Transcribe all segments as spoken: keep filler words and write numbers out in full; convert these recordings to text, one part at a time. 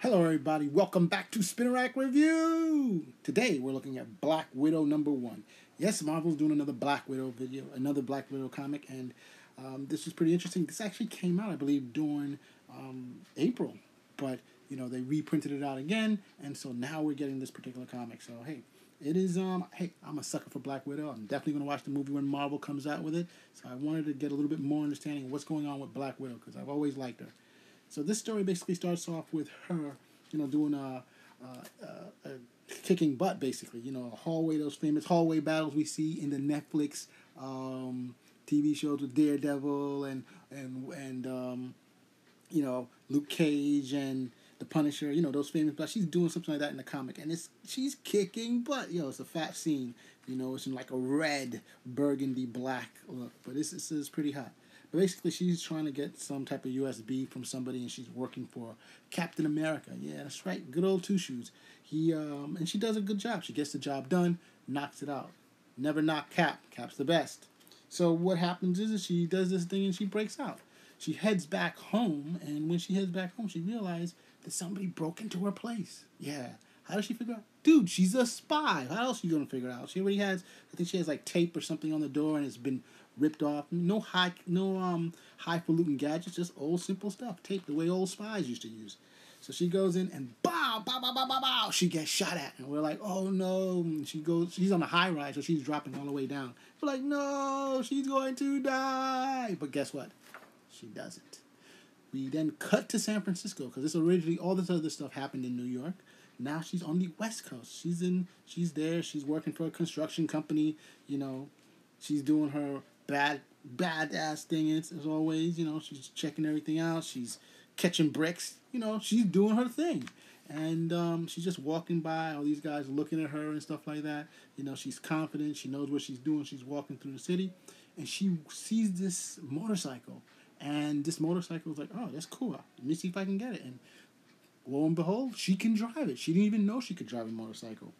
Hello everybody, welcome back to Spinner Rack Review! Today we're looking at Black Widow number one. Yes, Marvel's doing another Black Widow video, another Black Widow comic, and um, this was pretty interesting. This actually came out, I believe, during um, April, but you know, they reprinted it out again, and so now we're getting this particular comic. So hey, it is, um, hey, I'm a sucker for Black Widow. I'm definitely going to watch the movie when Marvel comes out with it, so I wanted to get a little bit more understanding of what's going on with Black Widow, because I've always liked her. So this story basically starts off with her, you know, doing a, a, a, a kicking butt, basically. You know, a hallway, those famous hallway battles we see in the Netflix um, T V shows with Daredevil and, and, and um, you know, Luke Cage and the Punisher. You know, those famous, but she's doing something like that in the comic. And it's she's kicking butt. You know, it's a fat scene. You know, it's in like a red, burgundy, black look. But this is pretty hot. But basically, she's trying to get some type of U S B from somebody, and she's working for Captain America. Yeah, that's right. Good old Two Shoes. He um, and she does a good job. She gets the job done, knocks it out. Never knock Cap. Cap's the best. So what happens is she does this thing, and she breaks out. She heads back home, and when she heads back home, she realizes that somebody broke into her place. Yeah. How does she figure out? Dude, she's a spy. How else are you going to figure it out? She already has, I think she has like tape or something on the door, and it's been ripped off. No high, no um, highfalutin gadgets, just old simple stuff. Tape, the way old spies used to use. So she goes in and bow, bow, bow, bow, bow, bow. She gets shot at, and we're like, oh no. And she goes, she's on a high rise, so she's dropping all the way down. We're like, no, she's going to die. But guess what? She doesn't. We then cut to San Francisco, because this originally all this other stuff happened in New York. Now she's on the West Coast. She's in. She's there. She's working for a construction company. You know, she's doing her bad, badass thing as, as always. You know, she's checking everything out. She's catching bricks. You know, she's doing her thing, and um, she's just walking by. All these guys looking at her and stuff like that. You know, she's confident. She knows what she's doing. She's walking through the city, and she sees this motorcycle, and this motorcycle is like, oh, that's cool. Let me see if I can get it. And lo and behold, she can drive it. She didn't even know she could drive a motorcycle.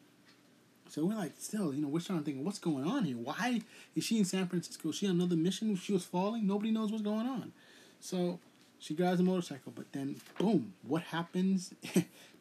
So we're like, still, you know, we're trying to think, what's going on here? Why is she in San Francisco? Is she on another mission? She was falling. Nobody knows what's going on. So she drives a motorcycle, but then, boom, what happens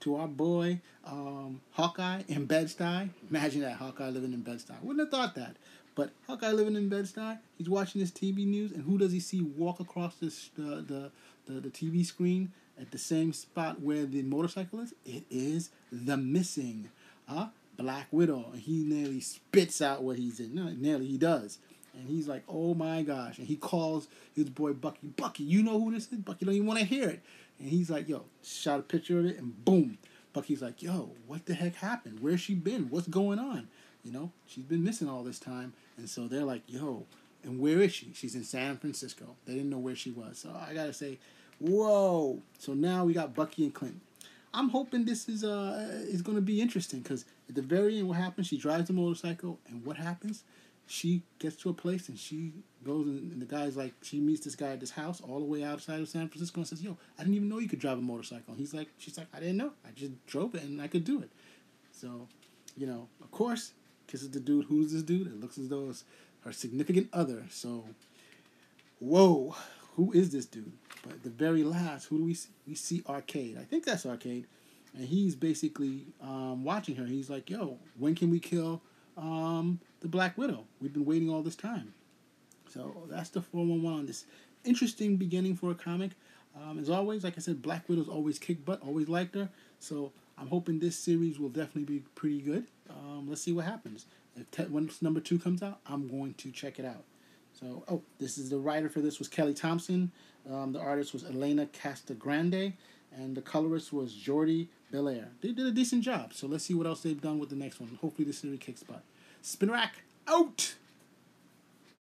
to our boy um, Hawkeye in Bed-Stuy? Imagine that, Hawkeye living in Bed-Stuy. Wouldn't have thought that. But Hawkeye living in Bed-Stuy, he's watching his T V news, and who does he see walk across this, uh, the, the, the T V screen at the same spot where the motorcycle is? It is the missing uh, Black Widow. And he nearly spits out what he's in. No, nearly, he does. And he's like, oh my gosh. And he calls his boy Bucky. Bucky, you know who this is? Bucky don't even want to hear it. And he's like, yo, shot a picture of it, and boom. Bucky's like, yo, what the heck happened? Where's she been? What's going on? You know, she's been missing all this time. And so they're like, yo, and where is she? She's in San Francisco. They didn't know where she was. So I got to say, whoa. So now we got Bucky and Clint. I'm hoping this is uh is going to be interesting, because at the very end, what happens? She drives the motorcycle, and what happens? She gets to a place, and she goes, and, and the guy's like, she meets this guy at this house all the way outside of San Francisco and says, yo, I didn't even know you could drive a motorcycle. And he's like, she's like, I didn't know. I just drove it, and I could do it. So, you know, of course, kisses the dude. Who's this dude? It looks as though it's her significant other. So, whoa, who is this dude? But at the very last, who do we see? We see Arcade. I think that's Arcade. And he's basically um, watching her. He's like, yo, when can we kill um, the Black Widow? We've been waiting all this time. So that's the four one one on this interesting beginning for a comic. Um, as always, like I said, Black Widow's always kick butt, always liked her. So I'm hoping this series will definitely be pretty good. Um, let's see what happens. If once number two comes out, I'm going to check it out. So, oh, this is the writer for this was Kelly Thompson. Um, the artist was Elena Castagrande, and the colorist was Jordi Belair. They did a decent job. So let's see what else they've done with the next one. Hopefully this series kicks butt. Spinner Rack out.